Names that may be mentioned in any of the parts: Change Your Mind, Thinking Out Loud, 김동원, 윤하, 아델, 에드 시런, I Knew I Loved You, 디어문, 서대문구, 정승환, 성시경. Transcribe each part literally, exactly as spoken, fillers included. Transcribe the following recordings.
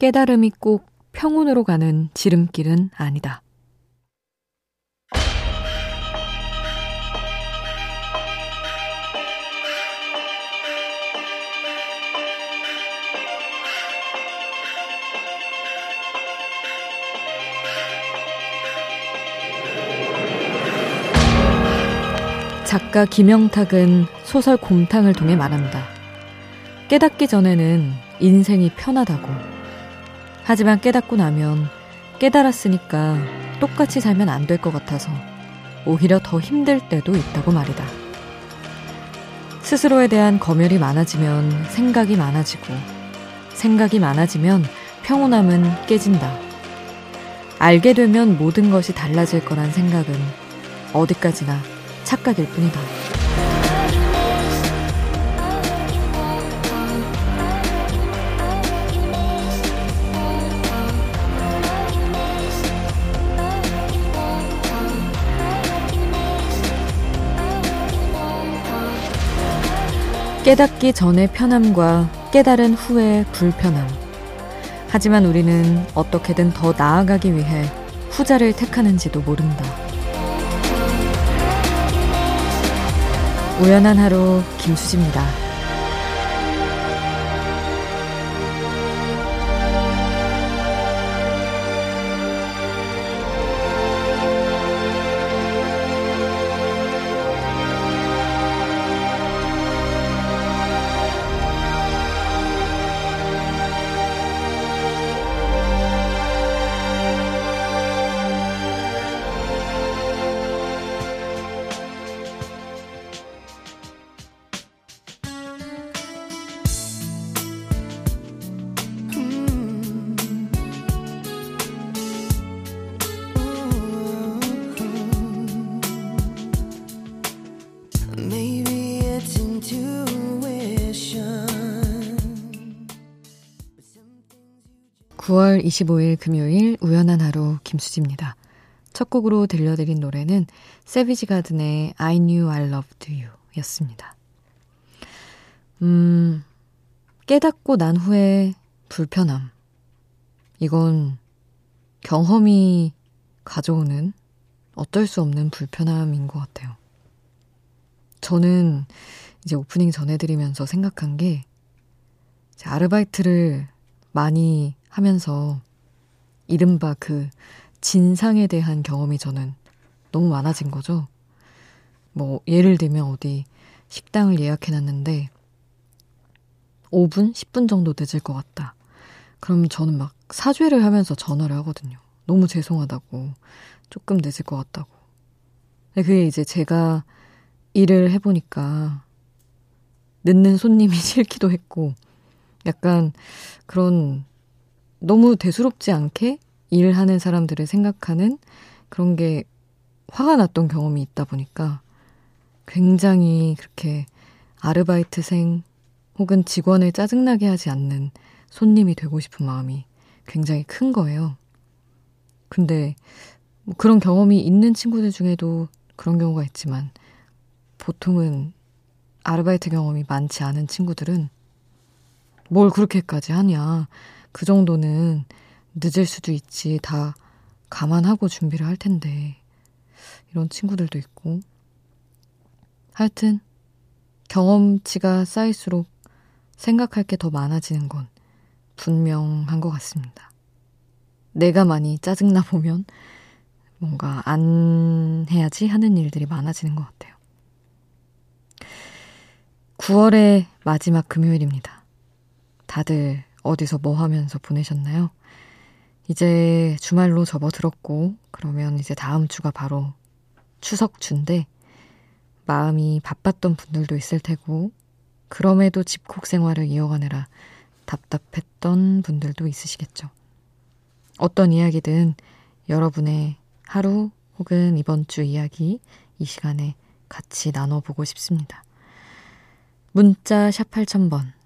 깨달음이 꼭 평온으로 가는 지름길은 아니다. 작가 김영탁은 소설 곰탕을 통해 말한다. 깨닫기 전에는 인생이 편하다고. 하지만 깨닫고 나면 깨달았으니까 똑같이 살면 안 될 것 같아서 오히려 더 힘들 때도 있다고 말이다. 스스로에 대한 검열이 많아지면 생각이 많아지고, 생각이 많아지면 평온함은 깨진다. 알게 되면 모든 것이 달라질 거란 생각은 어디까지나 착각일 뿐이다. 깨닫기 전의 편함과 깨달은 후의 불편함. 하지만 우리는 어떻게든 더 나아가기 위해 후자를 택하는지도 모른다. 우연한 하루 김수지입니다. 구월 이십오일 금요일 우연한 하루 김수지입니다. 첫 곡으로 들려드린 노래는 세비지 가든의 I Knew I Loved You 였습니다. 음, 깨닫고 난 후에 불편함. 이건 경험이 가져오는 어쩔 수 없는 불편함인 것 같아요. 저는 이제 오프닝 전해드리면서 생각한 게, 아르바이트를 많이 하면서 이른바 그 진상에 대한 경험이 저는 너무 많아진 거죠. 뭐 예를 들면 어디 식당을 예약해놨는데 오 분, 십 분 정도 늦을 것 같다. 그럼 저는 막 사죄를 하면서 전화를 하거든요. 너무 죄송하다고, 조금 늦을 것 같다고. 근데 그게 이제 제가 일을 해보니까 늦는 손님이 싫기도 했고, 약간 그런 너무 대수롭지 않게 일하는 사람들을 생각하는 그런 게 화가 났던 경험이 있다 보니까 굉장히 그렇게 아르바이트생 혹은 직원을 짜증나게 하지 않는 손님이 되고 싶은 마음이 굉장히 큰 거예요. 근데 그런 경험이 있는 친구들 중에도 그런 경우가 있지만, 보통은 아르바이트 경험이 많지 않은 친구들은 뭘 그렇게까지 하냐, 그 정도는 늦을 수도 있지, 다 감안하고 준비를 할 텐데, 이런 친구들도 있고. 하여튼 경험치가 쌓일수록 생각할 게 더 많아지는 건 분명한 것 같습니다. 내가 많이 짜증나 보면 뭔가 안 해야지 하는 일들이 많아지는 것 같아요. 구월의 마지막 금요일입니다. 다들 어디서 뭐 하면서 보내셨나요? 이제 주말로 접어들었고, 그러면 이제 다음 주가 바로 추석 주인데, 마음이 바빴던 분들도 있을 테고, 그럼에도 집콕 생활을 이어가느라 답답했던 분들도 있으시겠죠. 어떤 이야기든 여러분의 하루 혹은 이번 주 이야기 이 시간에 같이 나눠보고 싶습니다. 문자 샵 팔천 번,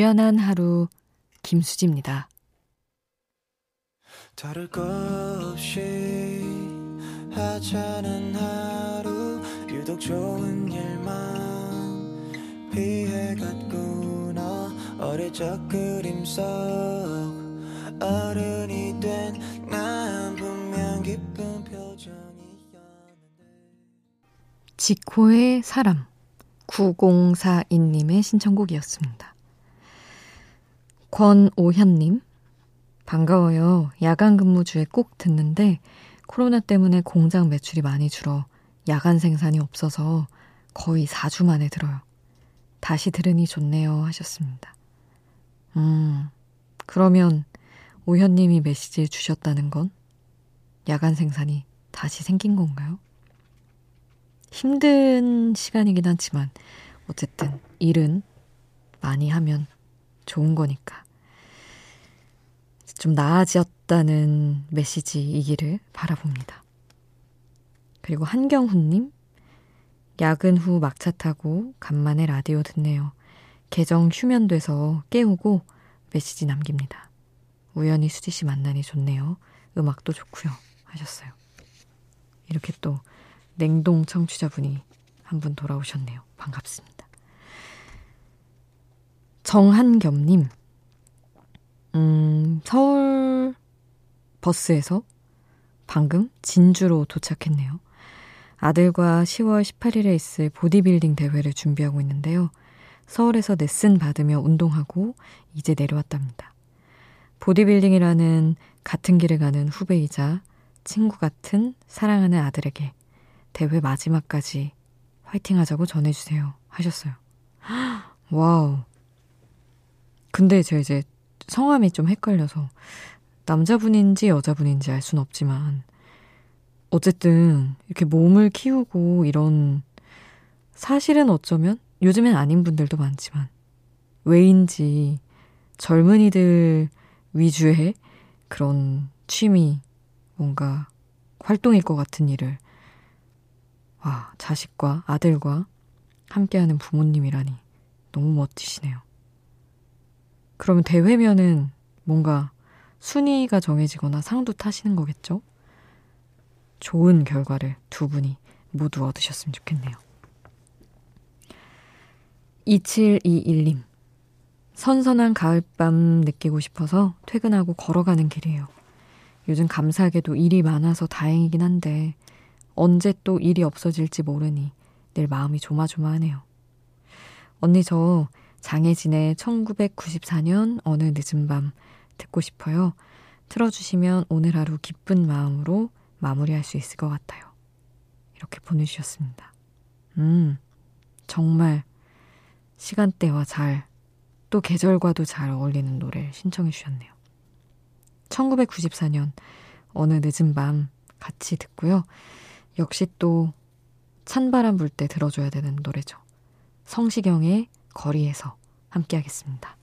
우연한 하루 김수지입니다. 다를 것 없이 하찮은 하루 유독 좋은 일만 피해갔구나. 어릴 적 그림 속 어른이 된 난 분명 기쁜 표정이었는데. 지코의 사람, 구공사이 님의 신청곡이었습니다. 권오현님, 반가워요. 야간 근무 주에 꼭 듣는데 코로나 때문에 공장 매출이 많이 줄어 야간 생산이 없어서 거의 사 주 만에 들어요. 다시 들으니 좋네요 하셨습니다. 음, 그러면 오현님이 메시지를 주셨다는 건 야간 생산이 다시 생긴 건가요? 힘든 시간이긴 하지만 어쨌든 일은 많이 하면 좋은 거니까 좀 나아졌다는 메시지이기를 바라봅니다. 그리고 한경훈님, 야근 후 막차 타고 간만에 라디오 듣네요. 계정 휴면돼서 깨우고 메시지 남깁니다. 우연히 수지씨 만나니 좋네요. 음악도 좋고요 하셨어요. 이렇게 또 냉동 청취자분이 한 분 돌아오셨네요. 반갑습니다. 정한겸님, 음, 서울 버스에서 방금 진주로 도착했네요. 아들과 시월 십팔일에 있을 보디빌딩 대회를 준비하고 있는데요. 서울에서 레슨 받으며 운동하고 이제 내려왔답니다. 보디빌딩이라는 같은 길을 가는 후배이자 친구 같은 사랑하는 아들에게 대회 마지막까지 화이팅하자고 전해주세요 하셨어요. 와우. 근데 제가 이제 성함이 좀 헷갈려서 남자분인지 여자분인지 알 순 없지만 어쨌든 이렇게 몸을 키우고 이런, 사실은 어쩌면 요즘엔 아닌 분들도 많지만 왜인지 젊은이들 위주의 그런 취미, 뭔가 활동일 것 같은 일을, 와, 자식과 아들과 함께하는 부모님이라니 너무 멋지시네요. 그러면 대회면은 뭔가 순위가 정해지거나 상도 타시는 거겠죠? 좋은 결과를 두 분이 모두 얻으셨으면 좋겠네요. 이칠이일님, 선선한 가을밤 느끼고 싶어서 퇴근하고 걸어가는 길이에요. 요즘 감사하게도 일이 많아서 다행이긴 한데 언제 또 일이 없어질지 모르니 늘 마음이 조마조마하네요. 언니, 저 장혜진의 천구백구십사년 어느 늦은 밤 듣고 싶어요. 틀어주시면 오늘 하루 기쁜 마음으로 마무리할 수 있을 것 같아요. 이렇게 보내주셨습니다. 음, 정말 시간대와 잘, 또 계절과도 잘 어울리는 노래를 신청해 주셨네요. 천구백구십사년 어느 늦은 밤 같이 듣고요. 역시 또 찬바람 불 때 들어줘야 되는 노래죠. 성시경의 거리에서 함께 하겠습니다.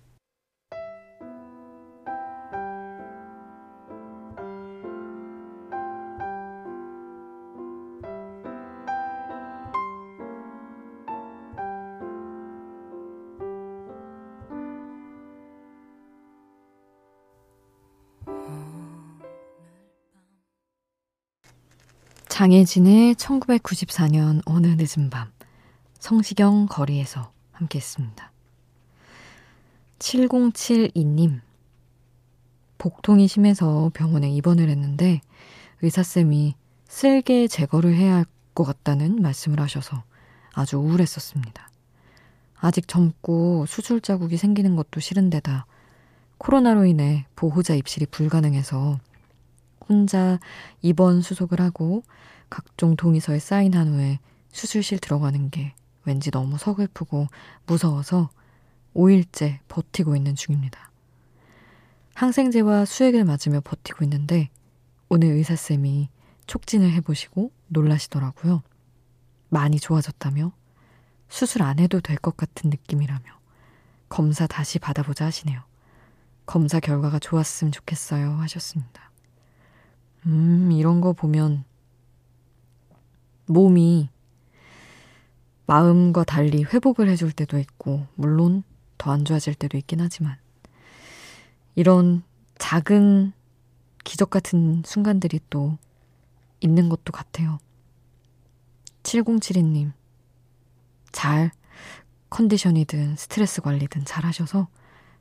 장혜진의 천구백구십사년 어느 늦은 밤, 성시경 거리에서 함께했습니다. 칠공칠이님, 복통이 심해서 병원에 입원을 했는데 의사쌤이 쓸개 제거를 해야 할 것 같다는 말씀을 하셔서 아주 우울했었습니다. 아직 젊고 수술 자국이 생기는 것도 싫은데다 코로나로 인해 보호자 입실이 불가능해서 혼자 입원 수속을 하고 각종 동의서에 사인한 후에 수술실 들어가는 게 왠지 너무 서글프고 무서워서 오일째 버티고 있는 중입니다. 항생제와 수액을 맞으며 버티고 있는데 오늘 의사쌤이 촉진을 해보시고 놀라시더라고요. 많이 좋아졌다며 수술 안 해도 될 것 같은 느낌이라며 검사 다시 받아보자 하시네요. 검사 결과가 좋았으면 좋겠어요 하셨습니다. 음, 이런 거 보면 몸이 마음과 달리 회복을 해줄 때도 있고, 물론 더 안 좋아질 때도 있긴 하지만 이런 작은 기적 같은 순간들이 또 있는 것도 같아요. 칠공칠이 님, 잘 컨디션이든 스트레스 관리든 잘 하셔서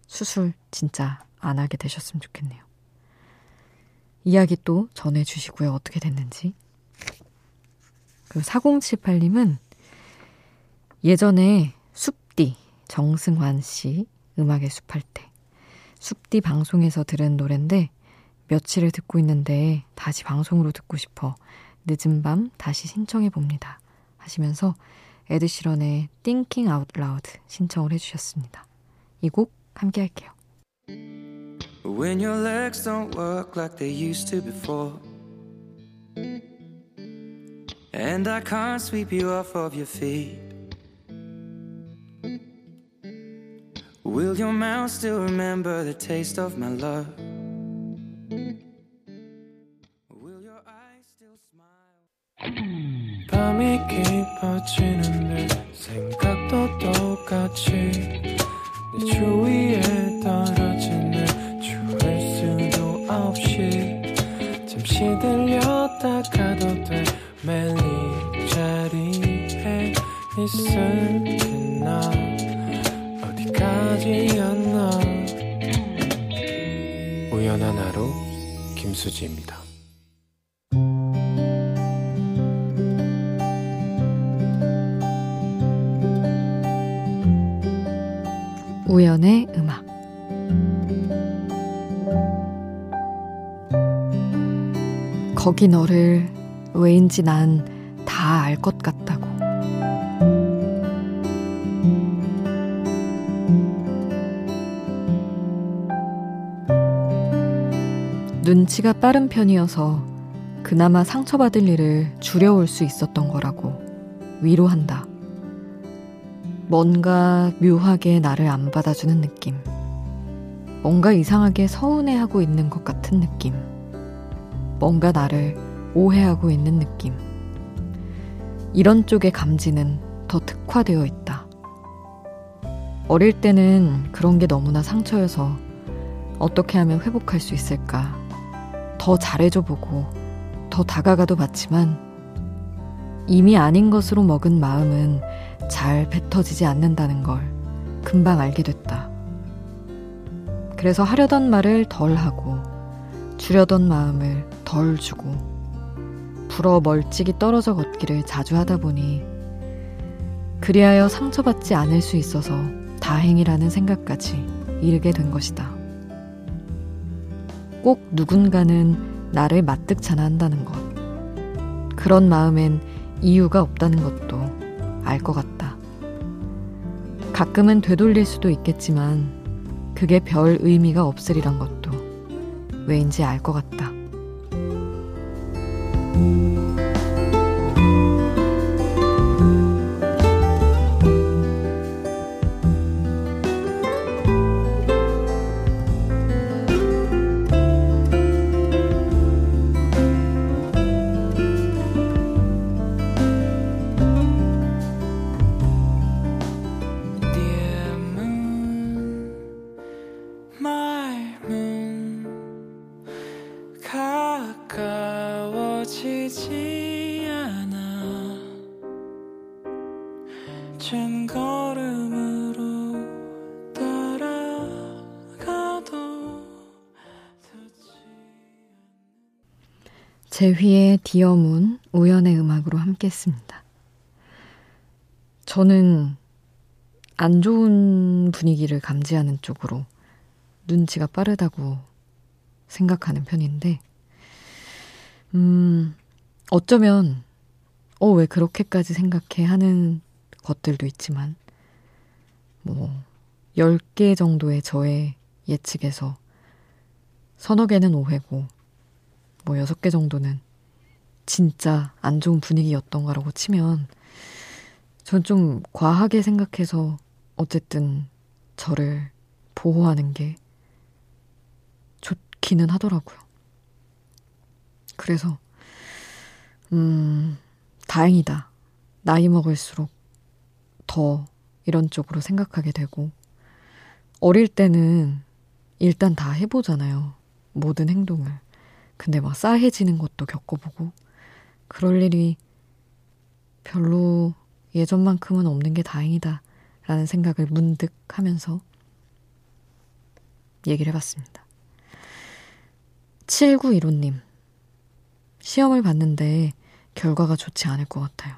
수술 진짜 안 하게 되셨으면 좋겠네요. 이야기 또 전해주시고요. 어떻게 됐는지. 그리고 사공칠팔 님은 예전에 숲디 정승환 씨 음악의 숲할 때 숲디 방송에서 들은 노랜데 며칠을 듣고 있는데 다시 방송으로 듣고 싶어 늦은 밤 다시 신청해 봅니다 하시면서 에드 시런의 Thinking Out Loud 신청을 해주셨습니다. 이 곡 함께 할게요. When your legs don't work like they used to before And I can't sweep you off of your feet Will your mouth still remember the taste of my love Will your eyes still smile 밤이 깊어지는데 생각도 똑같이 내 주위에 떨어지는 할 수도 없이 잠시 들렸다 가도 돼 매일 이 자리에 있을게 나 어디까지였나 우연한 하루 김수지입니다. 우연의 음악 거기 너를 왜인지 난 다 알 것 같다고 눈치가 빠른 편이어서 그나마 상처받을 일을 줄여올 수 있었던 거라고 위로한다. 뭔가 묘하게 나를 안 받아주는 느낌, 뭔가 이상하게 서운해하고 있는 것 같은 느낌, 뭔가 나를 오해하고 있는 느낌. 이런 쪽의 감지는 더 특화되어 있다. 어릴 때는 그런 게 너무나 상처여서 어떻게 하면 회복할 수 있을까? 더 잘해줘 보고 더 다가가도 봤지만 이미 아닌 것으로 먹은 마음은 잘 뱉어지지 않는다는 걸 금방 알게 됐다. 그래서 하려던 말을 덜 하고 주려던 마음을 덜 주고 불어 멀찍이 떨어져 걷기를 자주 하다 보니 그리하여 상처받지 않을 수 있어서 다행이라는 생각까지 이르게 된 것이다. 꼭 누군가는 나를 마뜩찮아 한다는 것, 그런 마음엔 이유가 없다는 것도 알 것 같다. 가끔은 되돌릴 수도 있겠지만 그게 별 의미가 없으리란 것도 왜인지 알 것 같다. 제휘의 디어문, 우연의 음악으로 함께 했습니다. 저는 안 좋은 분위기를 감지하는 쪽으로 눈치가 빠르다고 생각하는 편인데 음, 어쩌면 어, 왜 그렇게까지 생각해 하는 것들도 있지만 뭐 열 개 정도의 저의 예측에서 서너 개는 오해고 뭐 여섯 개 정도는 진짜 안 좋은 분위기였던 거라고 치면 전 좀 과하게 생각해서 어쨌든 저를 보호하는 게 좋기는 하더라고요. 그래서 음, 다행이다. 나이 먹을수록 더 이런 쪽으로 생각하게 되고 어릴 때는 일단 다 해보잖아요. 모든 행동을. 근데 막 싸해지는 것도 겪어보고 그럴 일이 별로 예전만큼은 없는 게 다행이다 라는 생각을 문득 하면서 얘기를 해봤습니다. 칠구일오님 시험을 봤는데 결과가 좋지 않을 것 같아요.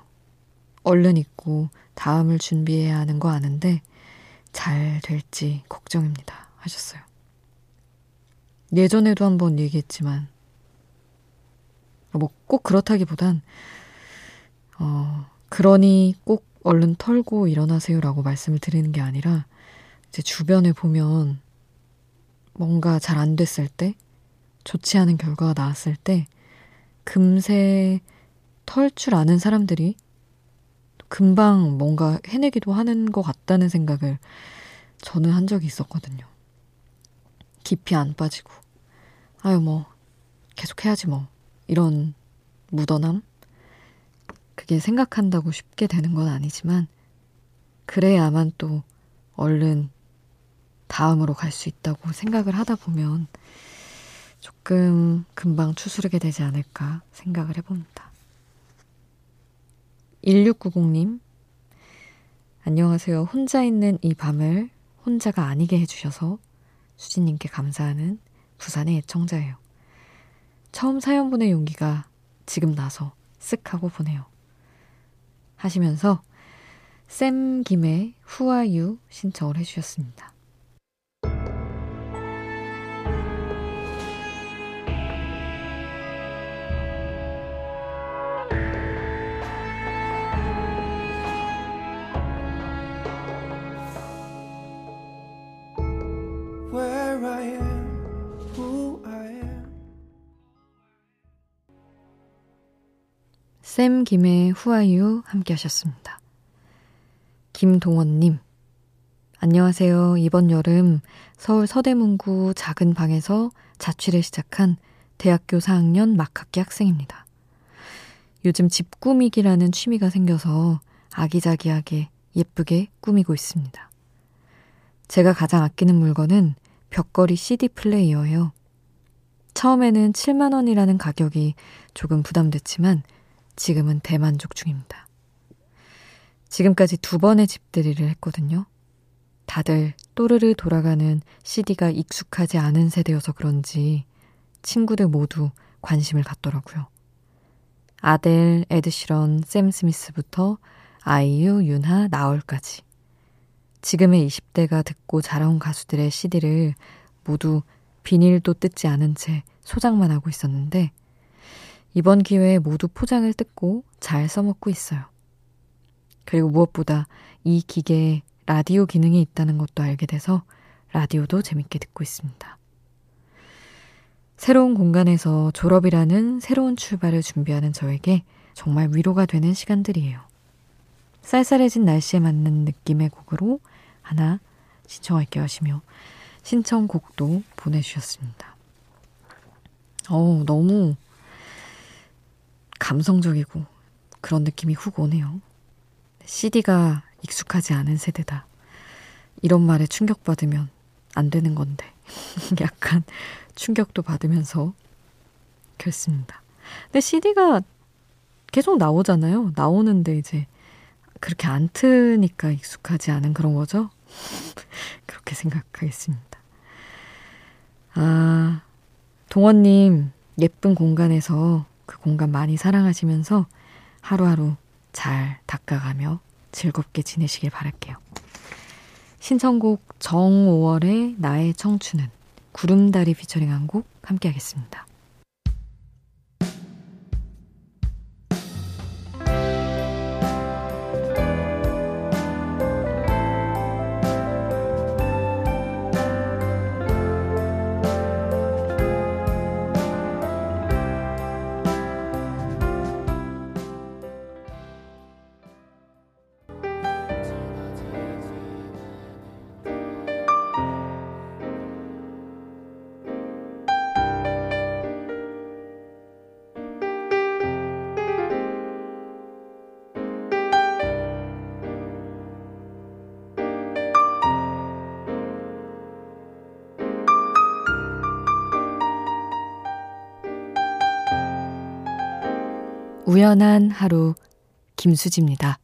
얼른 잊고 다음을 준비해야 하는 거 아는데 잘 될지 걱정입니다 하셨어요. 예전에도 한번 얘기했지만 뭐 꼭 그렇다기보단 어, 그러니 꼭 얼른 털고 일어나세요라고 말씀을 드리는 게 아니라 이제 주변에 보면 뭔가 잘 안 됐을 때 좋지 않은 결과가 나왔을 때 금세 털 줄 아는 사람들이 금방 뭔가 해내기도 하는 것 같다는 생각을 저는 한 적이 있었거든요. 깊이 안 빠지고 아유 뭐 계속 해야지 뭐 이런 무던함? 그게 생각한다고 쉽게 되는 건 아니지만 그래야만 또 얼른 다음으로 갈 수 있다고 생각을 하다 보면 조금 금방 추스르게 되지 않을까 생각을 해봅니다. 일육구공님 안녕하세요. 혼자 있는 이 밤을 혼자가 아니게 해주셔서 수진님께 감사하는 부산의 애청자예요. 처음 사연 보낼 용기가 지금 나서 쓱 하고 보내요. 하시면서 쌤 김의 Who Are You 신청을 해주셨습니다. 쌤 김의 Who Are You 함께 하셨습니다. 김동원님 안녕하세요. 이번 여름 서울 서대문구 작은 방에서 자취를 시작한 대학교 사 학년 막학기 학생입니다. 요즘 집 꾸미기라는 취미가 생겨서 아기자기하게 예쁘게 꾸미고 있습니다. 제가 가장 아끼는 물건은 벽걸이 씨디 플레이어예요. 처음에는 칠만 원이라는 가격이 조금 부담됐지만 지금은 대만족 중입니다. 지금까지 두 번의 집들이를 했거든요. 다들 또르르 돌아가는 씨디가 익숙하지 않은 세대여서 그런지 친구들 모두 관심을 갖더라고요. 아델, 에드 시런, 샘 스미스부터 아이유, 윤하, 나얼까지. 지금의 이십 대가 듣고 자라온 가수들의 씨디를 모두 비닐도 뜯지 않은 채 소장만 하고 있었는데 이번 기회에 모두 포장을 뜯고 잘 써먹고 있어요. 그리고 무엇보다 이 기계에 라디오 기능이 있다는 것도 알게 돼서 라디오도 재밌게 듣고 있습니다. 새로운 공간에서 졸업이라는 새로운 출발을 준비하는 저에게 정말 위로가 되는 시간들이에요. 쌀쌀해진 날씨에 맞는 느낌의 곡으로 하나 신청할게요 하시며 신청곡도 보내주셨습니다. 어우 너무 감성적이고 그런 느낌이 훅 오네요. 씨디가 익숙하지 않은 세대다. 이런 말에 충격받으면 안 되는 건데 약간 충격도 받으면서 그랬습니다. 근데 씨디가 계속 나오잖아요. 나오는데 이제 그렇게 안 트니까 익숙하지 않은 그런 거죠? 그렇게 생각하겠습니다. 아, 동원님 예쁜 공간에서 그 공간 많이 사랑하시면서 하루하루 잘 닦아가며 즐겁게 지내시길 바랄게요. 신청곡 정오월의 나의 청춘은 구름다리 피처링한 곡 함께 하겠습니다. 우연한 하루 김수지입니다.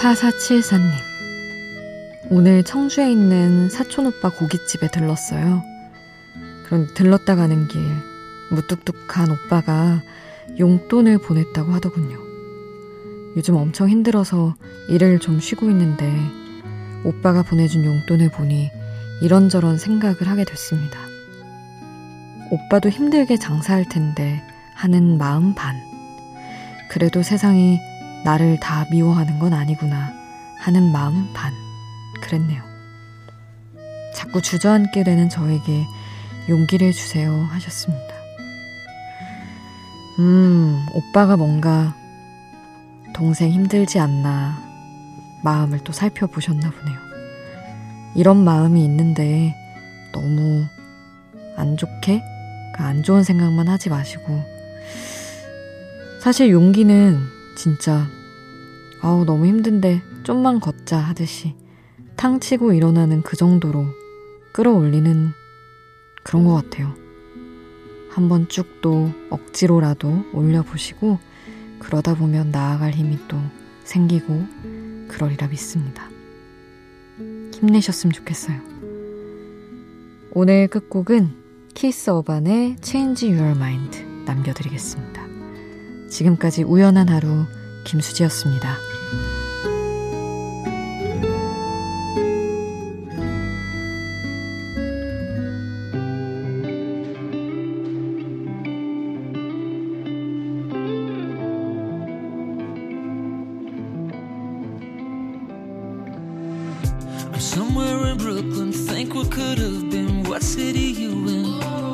사사칠사님, 오늘 청주에 있는 사촌오빠 고깃집에 들렀어요. 그런데 들렀다 가는 길 무뚝뚝한 오빠가 용돈을 보냈다고 하더군요. 요즘 엄청 힘들어서 일을 좀 쉬고 있는데 오빠가 보내준 용돈을 보니 이런저런 생각을 하게 됐습니다. 오빠도 힘들게 장사할 텐데 하는 마음 반, 그래도 세상이 나를 다 미워하는 건 아니구나 하는 마음 반 그랬네요. 자꾸 주저앉게 되는 저에게 용기를 주세요 하셨습니다. 음, 오빠가 뭔가 동생 힘들지 않나 마음을 또 살펴보셨나 보네요. 이런 마음이 있는데 너무 안 좋게, 안 좋은 생각만 하지 마시고, 사실 용기는 진짜 아우 너무 힘든데 좀만 걷자 하듯이 탕 치고 일어나는 그 정도로 끌어올리는 그런 것 같아요. 한번 쭉 또 억지로라도 올려보시고 그러다 보면 나아갈 힘이 또 생기고 그러리라 믿습니다. 힘내셨으면 좋겠어요. 오늘 끝곡은 키스 어반의 Change Your Mind 남겨드리겠습니다. 지금까지 우연한 하루 김수지였습니다. Somewhere in Brooklyn, think what could have been. What city you in?